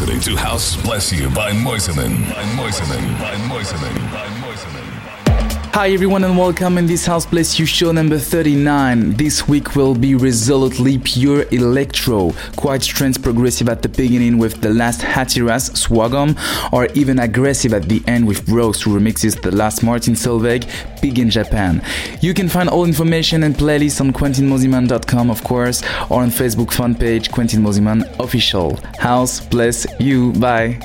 listening to House Bless You by Mosimann. Hi everyone and welcome in this House Bless You show number 39. This week will be resolutely pure electro, quite trance progressive at the beginning with the last Hatiras Swagom, or even aggressive at the end with Brooks, who remixes the last Martin Solveig, Big in Japan. You can find all information and playlists on QuentinMosimann.com, of course, or on Facebook fan page Quentin Mosimann Official. House Bless You, bye.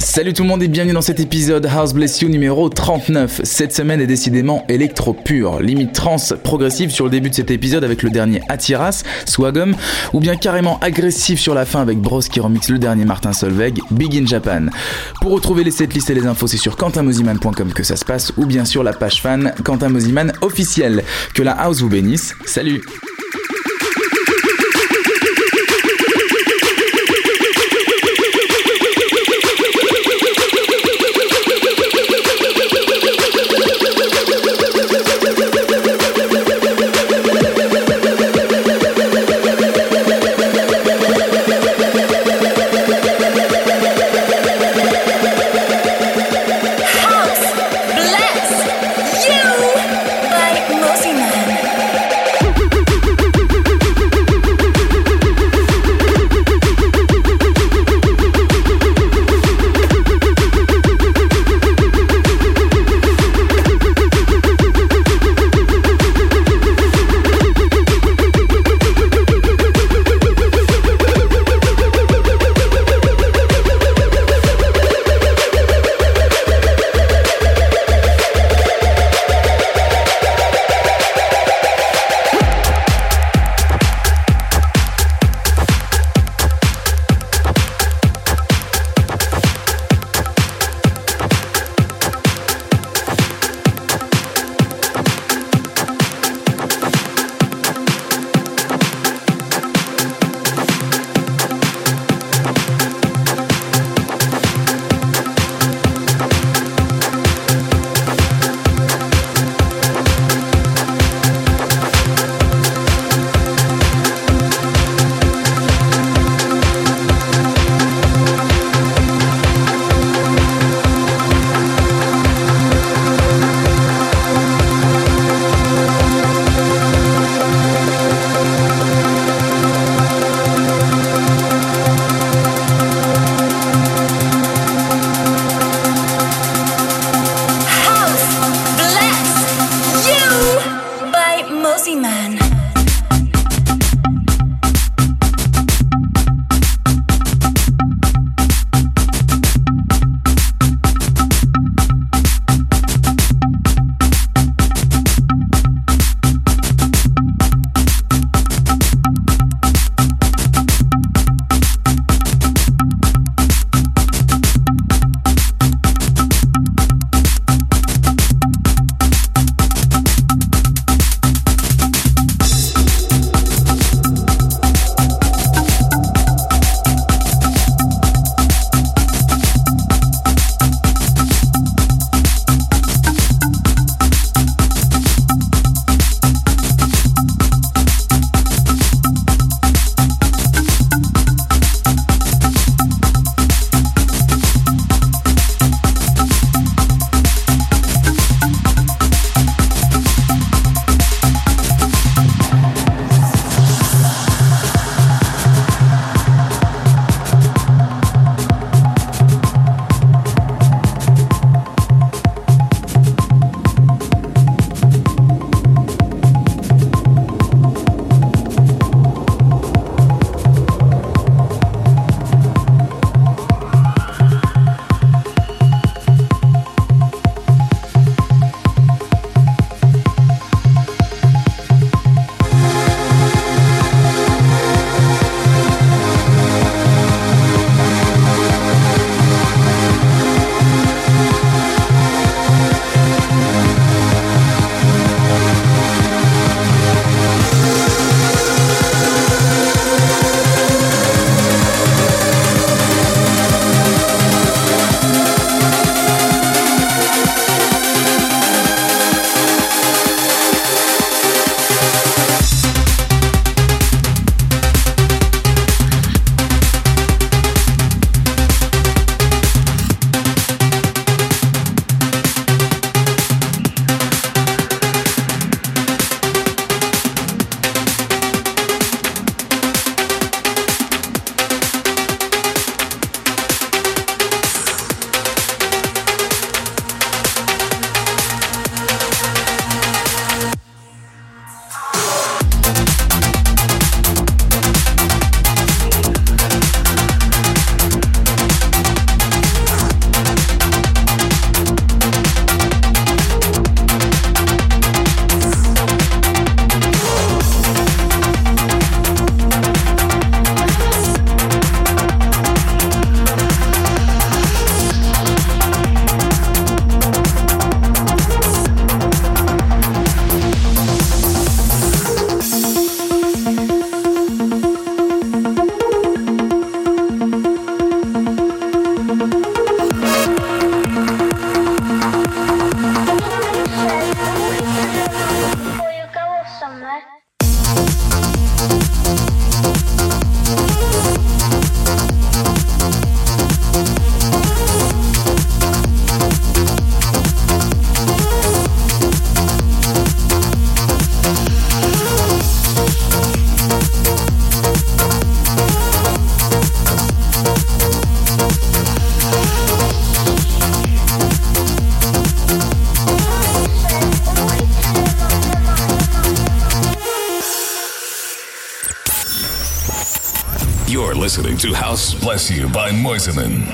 Salut tout le monde et bienvenue dans cet épisode House Bless You numéro 39. Cette semaine est décidément électro pure, limite trans progressive sur le début de cet épisode avec le dernier Hatiras Swagom, ou bien carrément agressif sur la fin avec Bros qui remixe le dernier Martin Solveig, Big in Japan. Pour retrouver les setlists et les infos, c'est sur QuentinMosimann.com que ça se passe, ou bien sur la page fan Quentin Mosimann officiel. Que la house vous bénisse, salut. listening to House Bless You by Mosimann.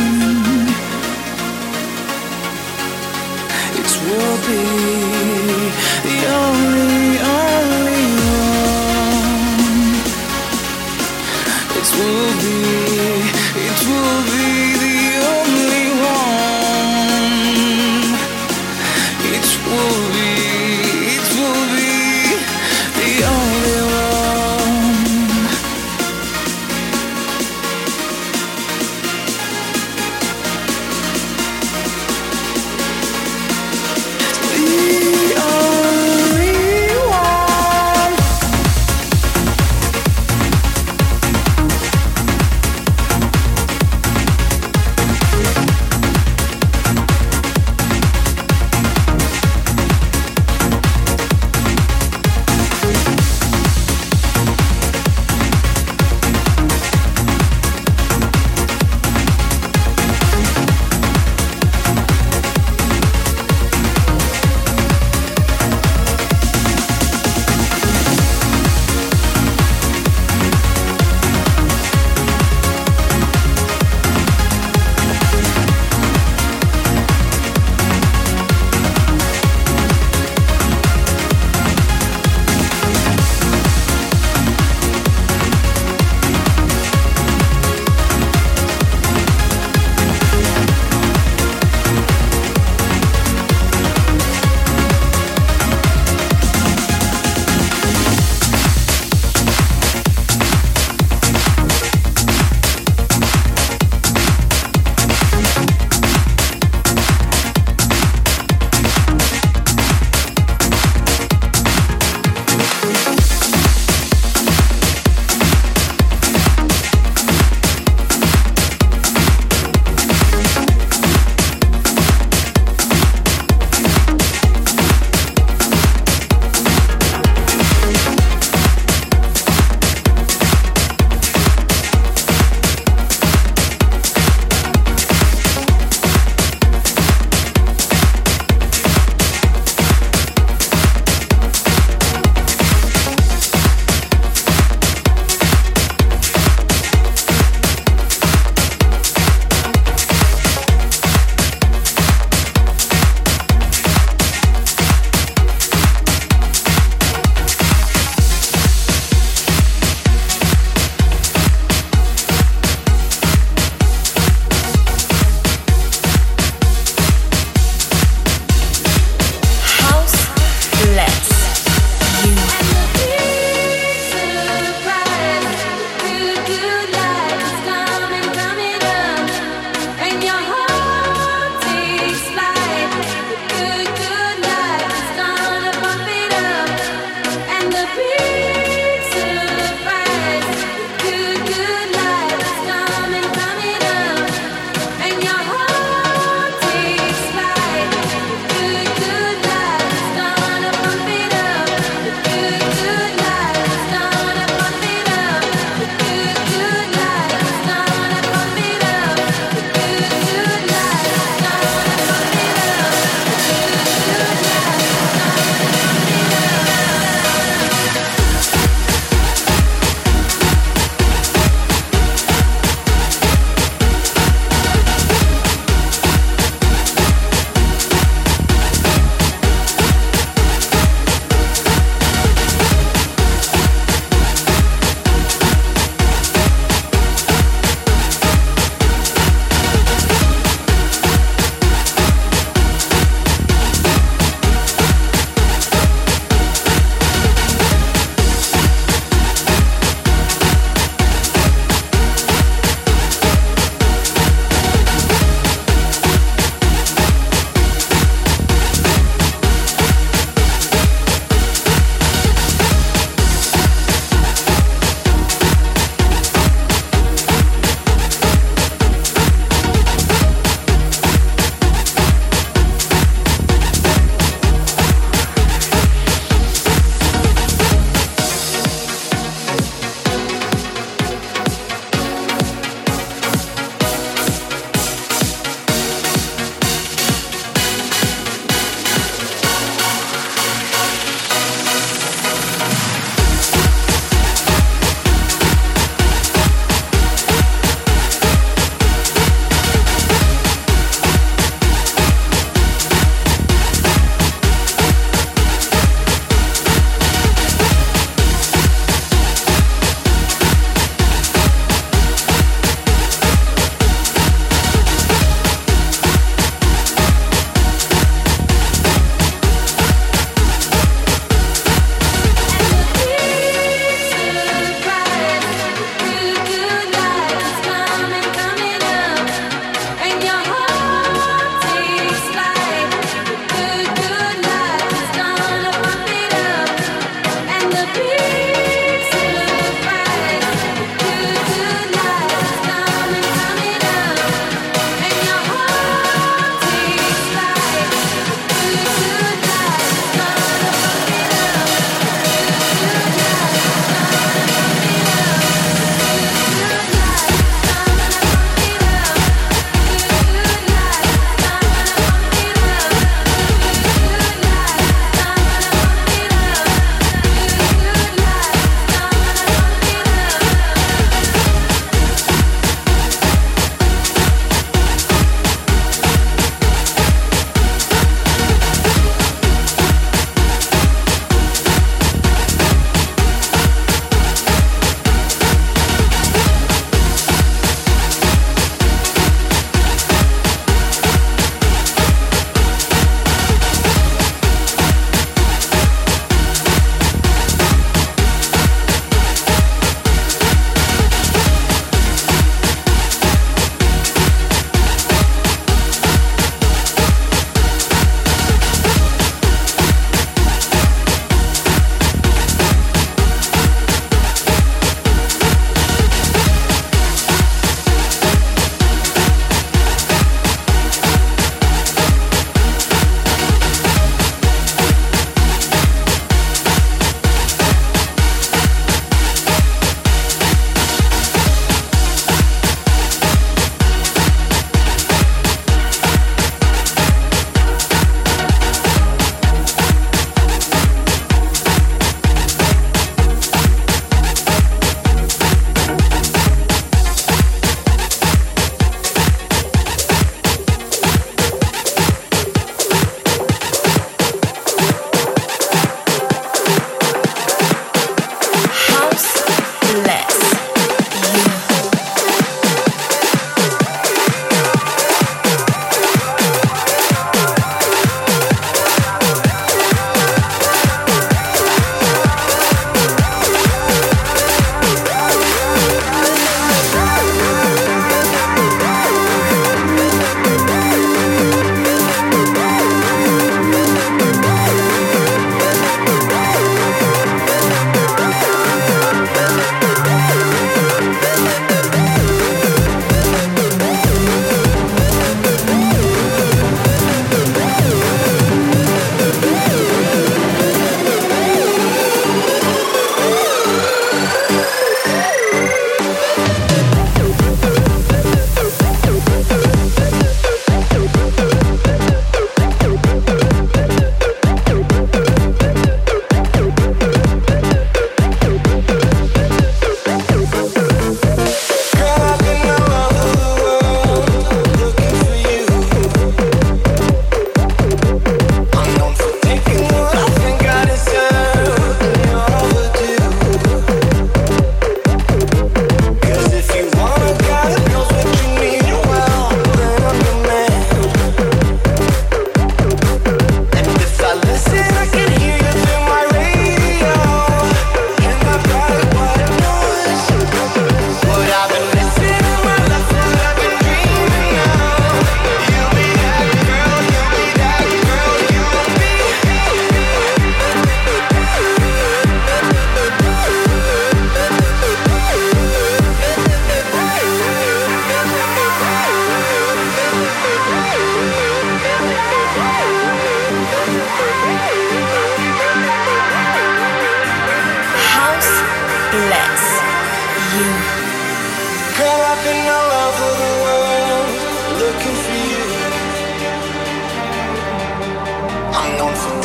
It will be the only one.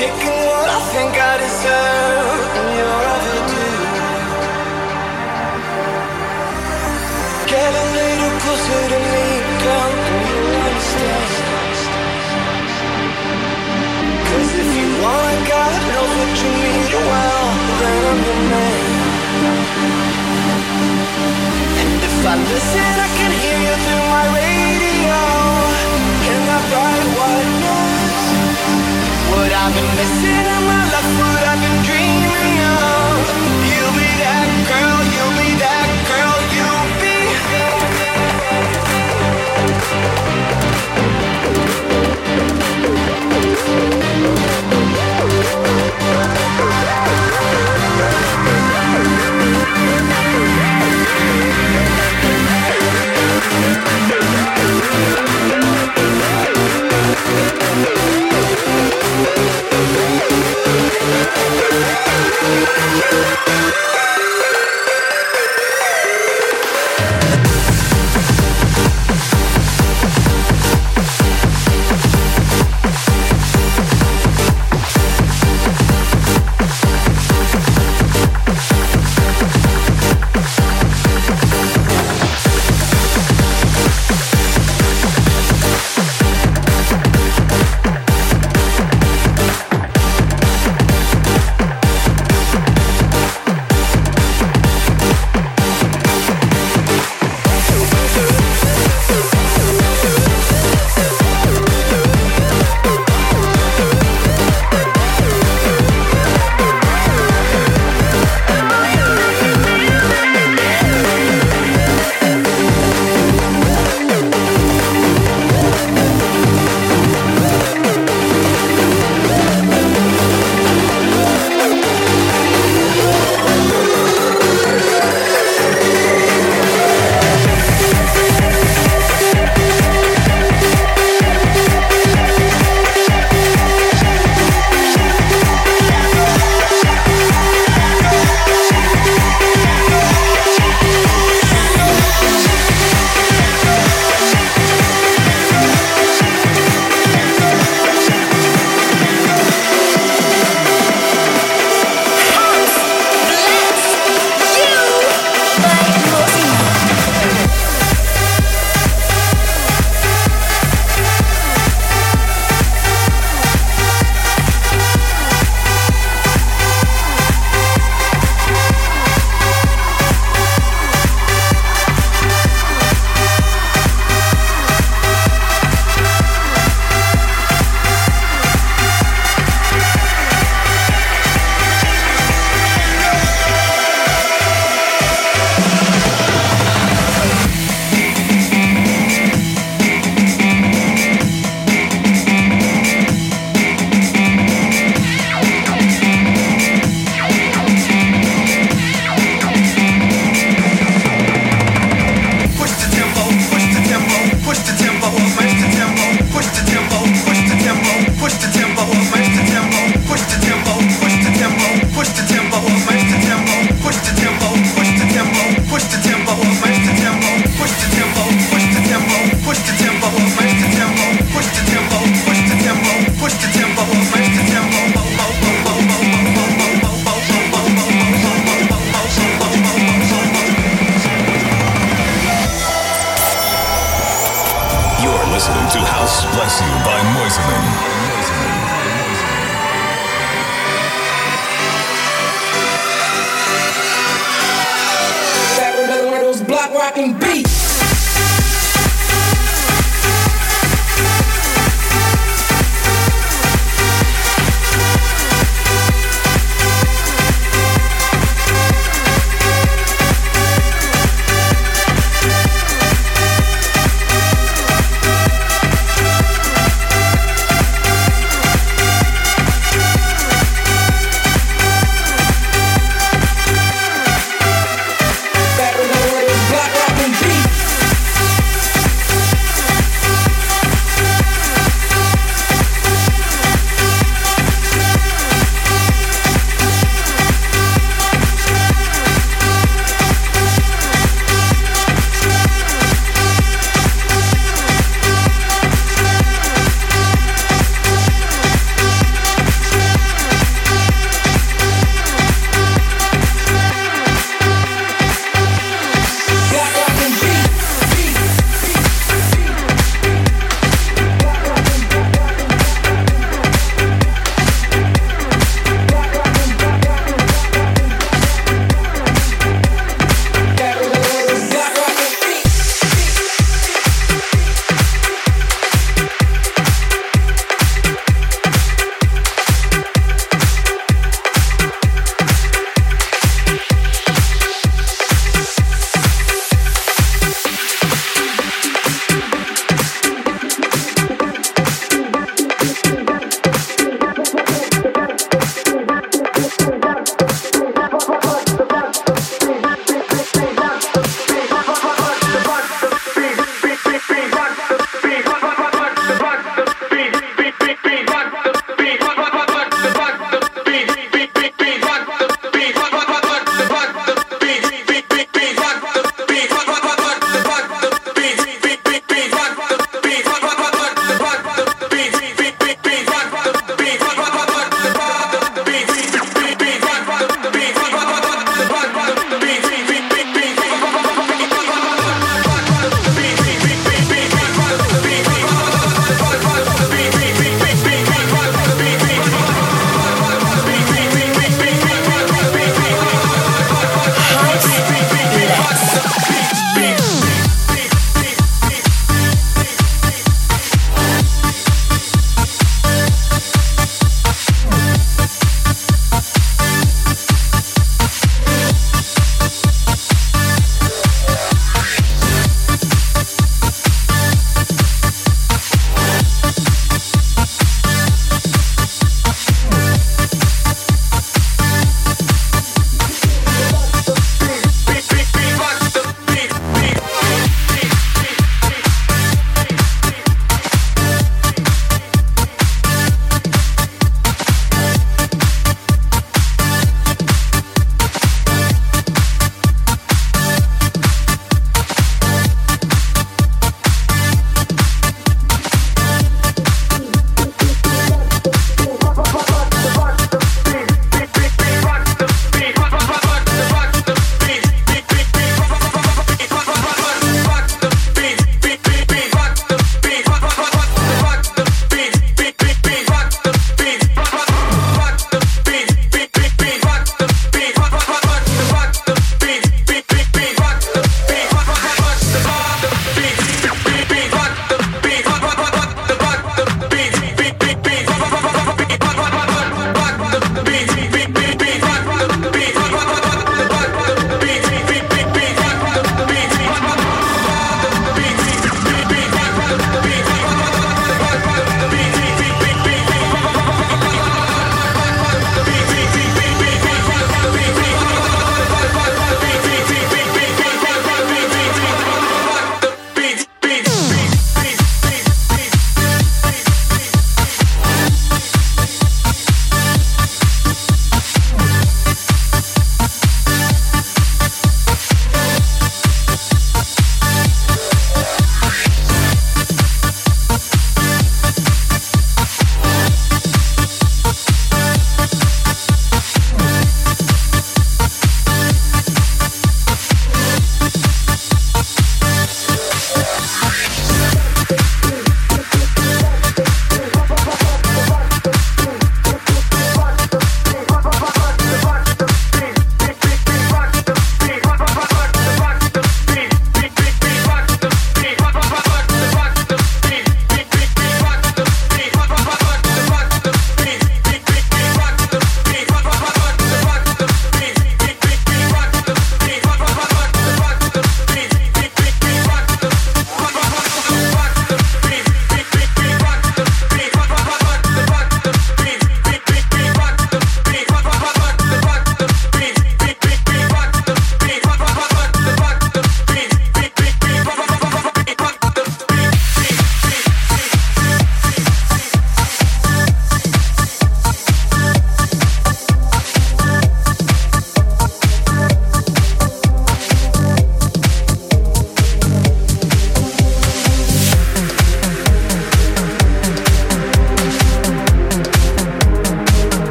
taking what I think I deserve, and you're overdue. Get a little closer to me, girl, and you'll understand. Cause if you wanna God knows what you need, well, then I'm the man. And if I listen, I can hear you through my radio, and I write what knows. What I've been missing in my life, what I've been dreaming of. You'll be that girl, you'll be that girl, you'll be. Block, rock, and beat.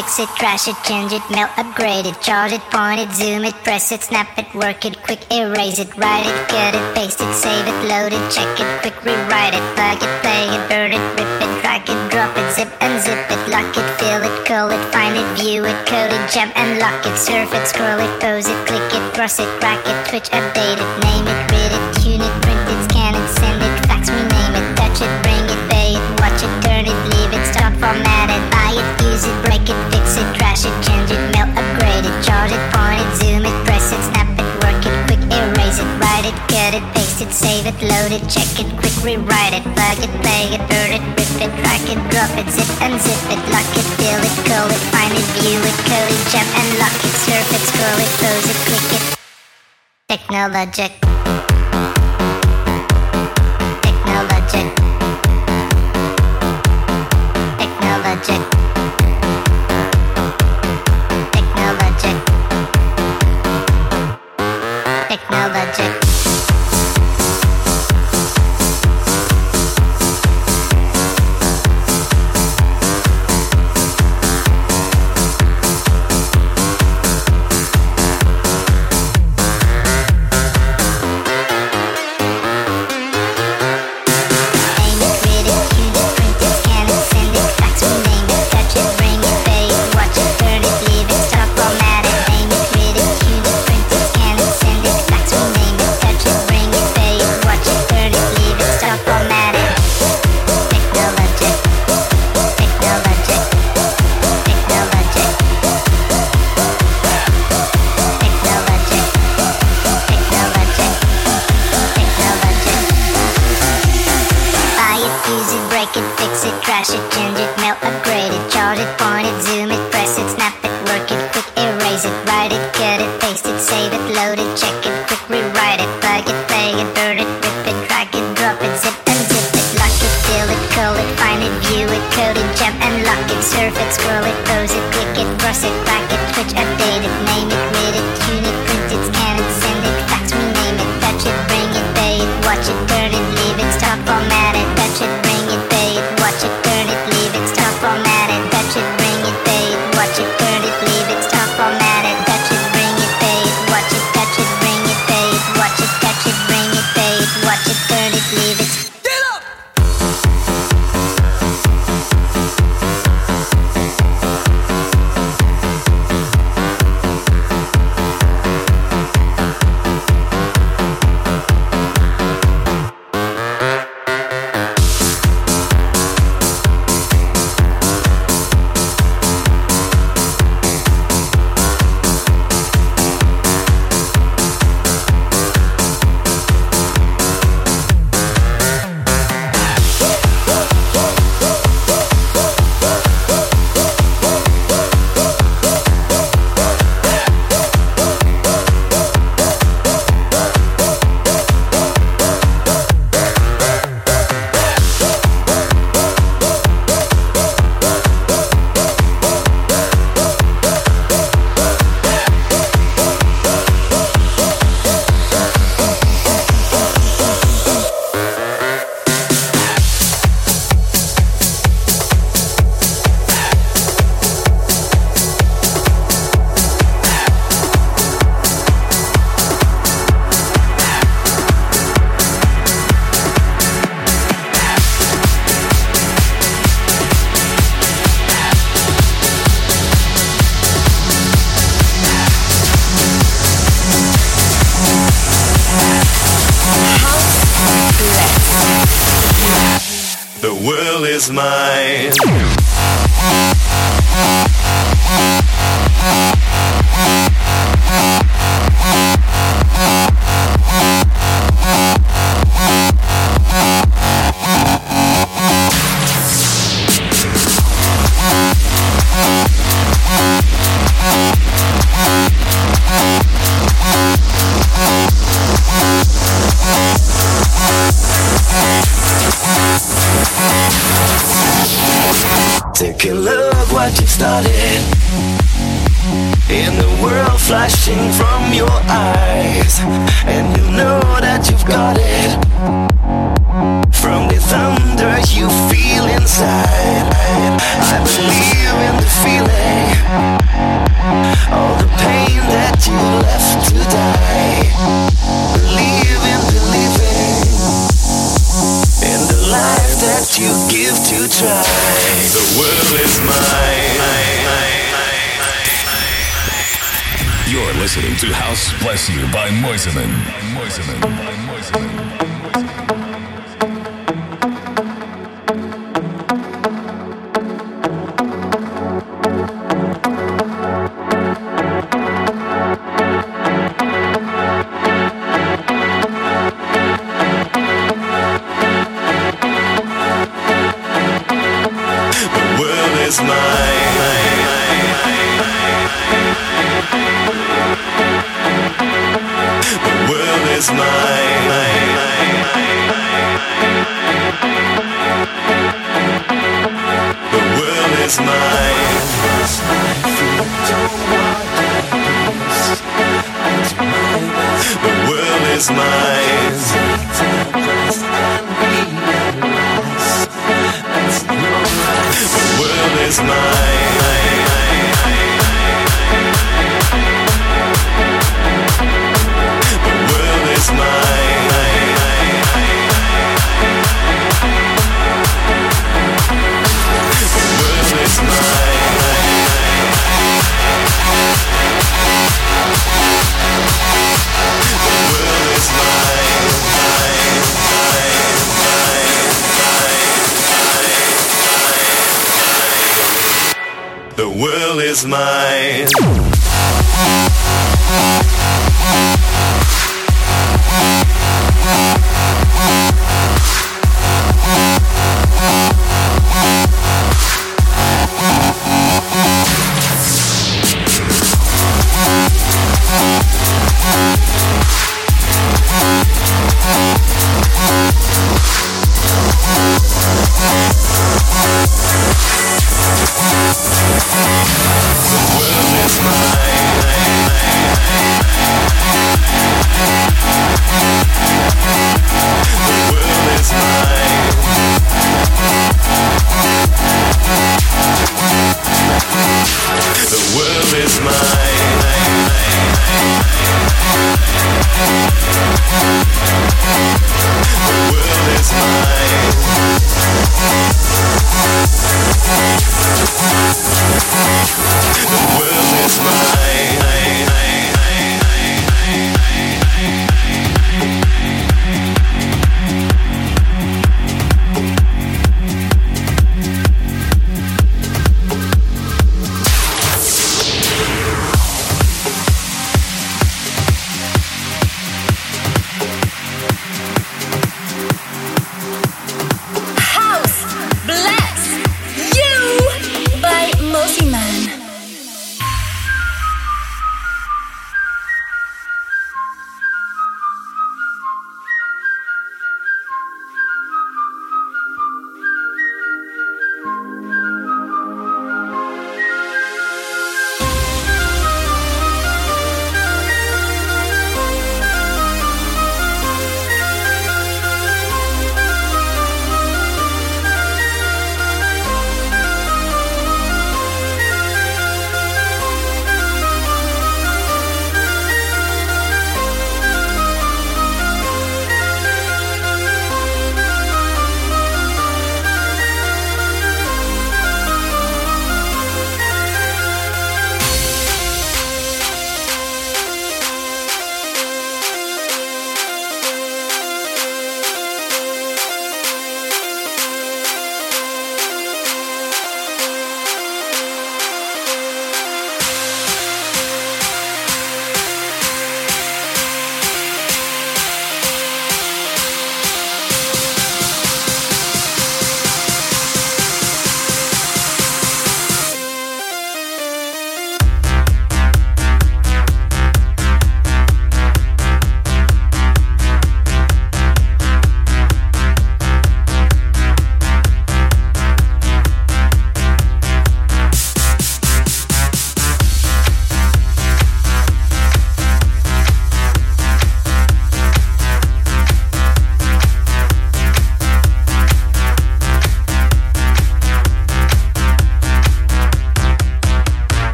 fix it, trash it, change it, mail, upgrade it, charge it, point it, zoom it, press it, snap it, work it, quick erase it, write it, cut it, paste it, save it, load it, check it, quick rewrite it, plug it, play it, burn it, rip it, drag it, drop it, zip unzip it, lock it, fill it, call it, find it, view it, code it, jump and lock it, surf it, scroll it, pose it, click it, cross it, crack it, twitch, update it, name it, read it, tune it, print it, scan it, send it, fax, rename it, touch it, bring it, pay it, watch it, turn it, leave it, stop, format it, buy it, use it, break it, fix it, trash it, change it, mail, upgrade it, charge it, point it, zoom it, press it, snap it, work it, quick erase it, write it, cut it, paste it, save it, load it, check it, quick rewrite it, plug it, play it, burn it, rip it, drag it, drop it, zip unzip it, lock it, fill it, call it, find it, view it, code it, jump and lock it, surf it, scroll it, pose it, click it. Technologic. Technologic. Technologic. I believe in the feeling. All the pain that you left to die. Believing in the life that you give to try. The world is mine. You're listening to House Bless You by Mosimann.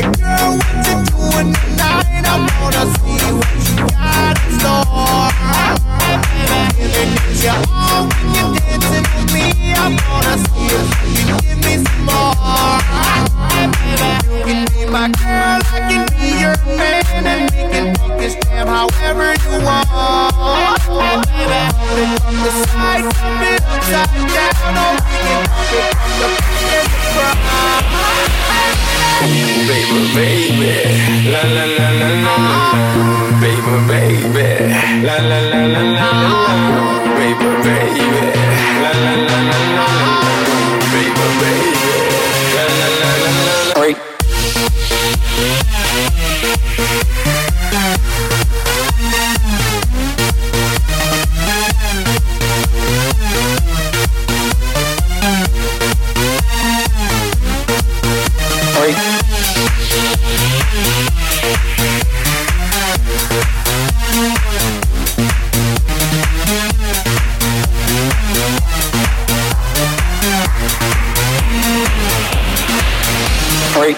Down, oh, we can rock it from the front. Baby, baby, la la la la la. Baby, baby, la la la la la. Baby, baby, la la la la la. Baby, baby, la la la la la. Sorry.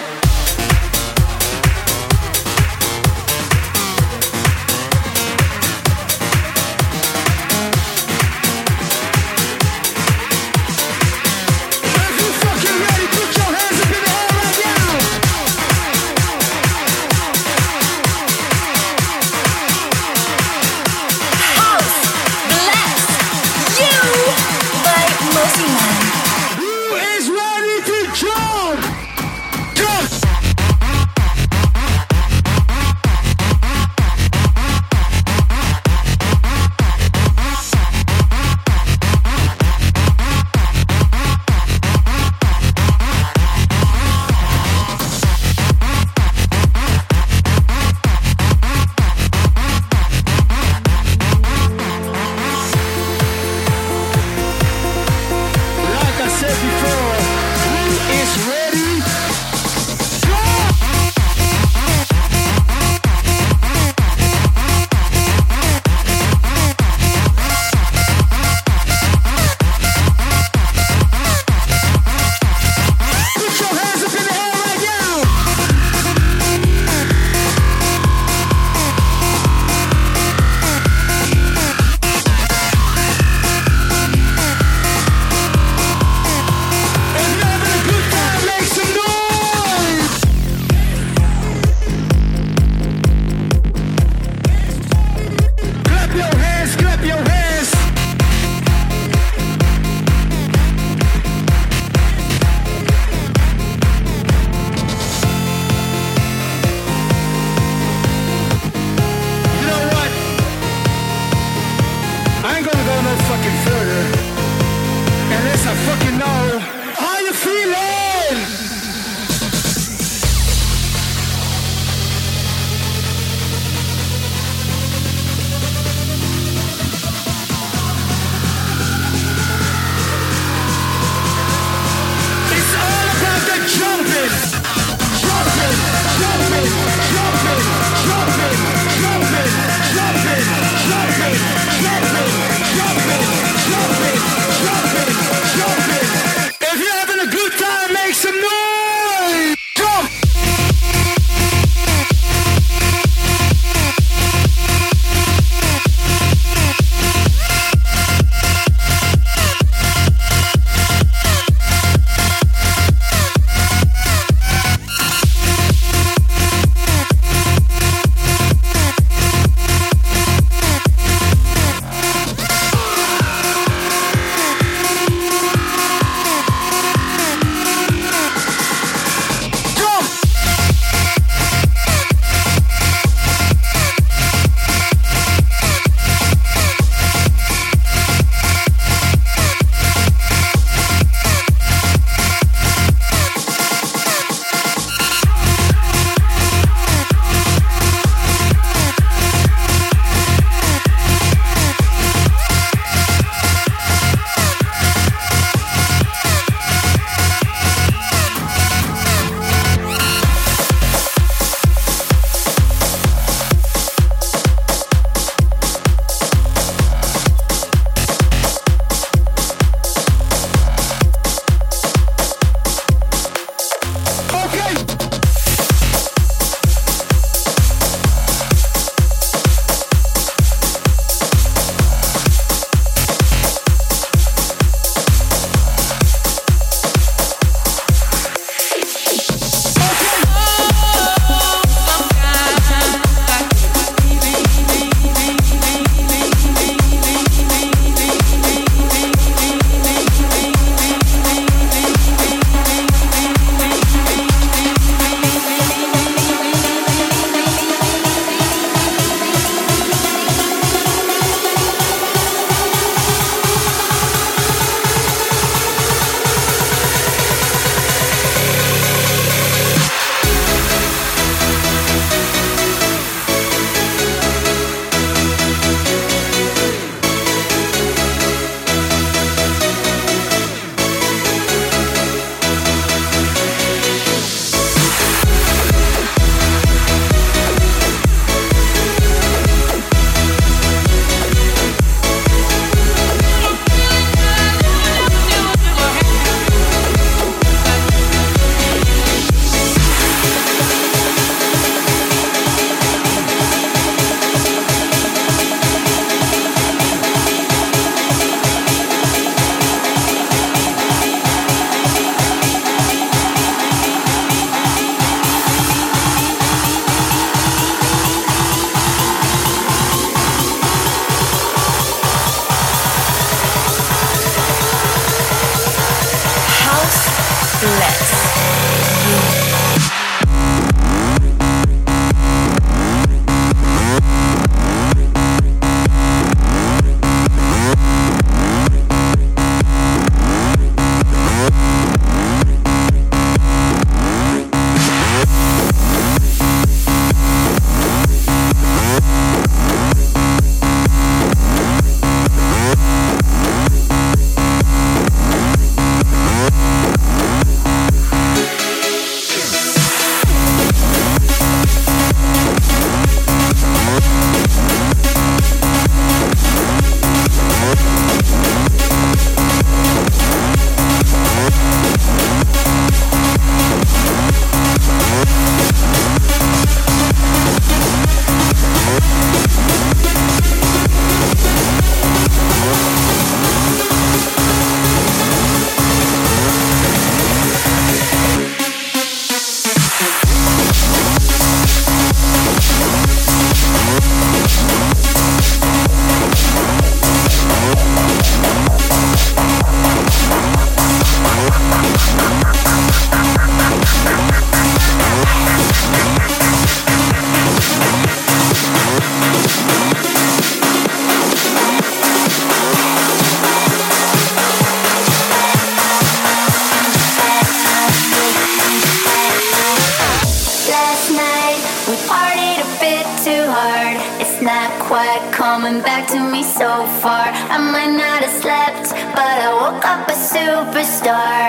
last night, we partied a bit too hard. It's not quite coming back to me so far. I might not have slept, but I woke up a superstar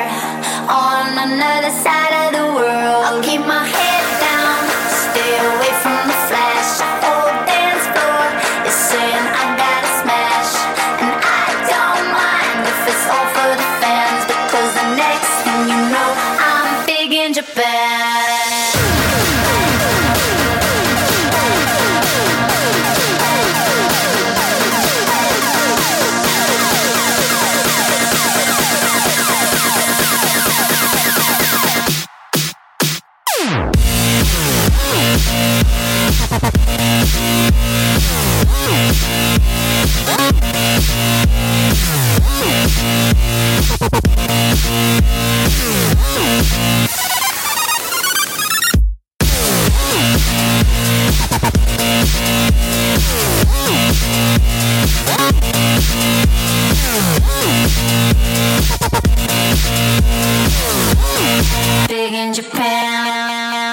on another side of the world. I'll keep my head down, stay away from the flash. The whole dance floor is saying I gotta smash, and I don't mind if it's all for the fans, because the next thing you know, I'm big in Japan. Big in Japan.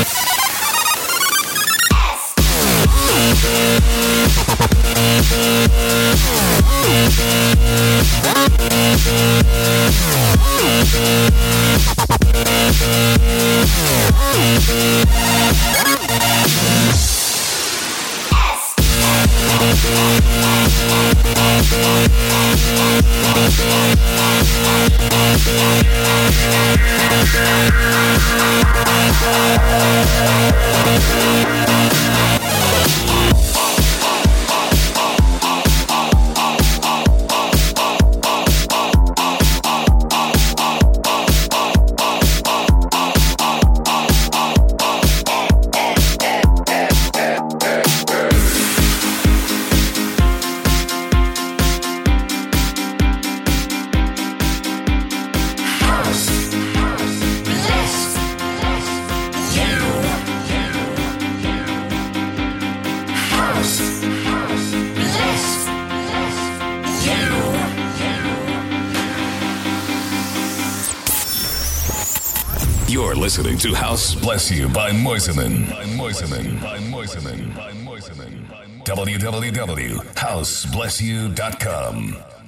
You're listening to House Bless You by Mosimann. www.houseblessyou.com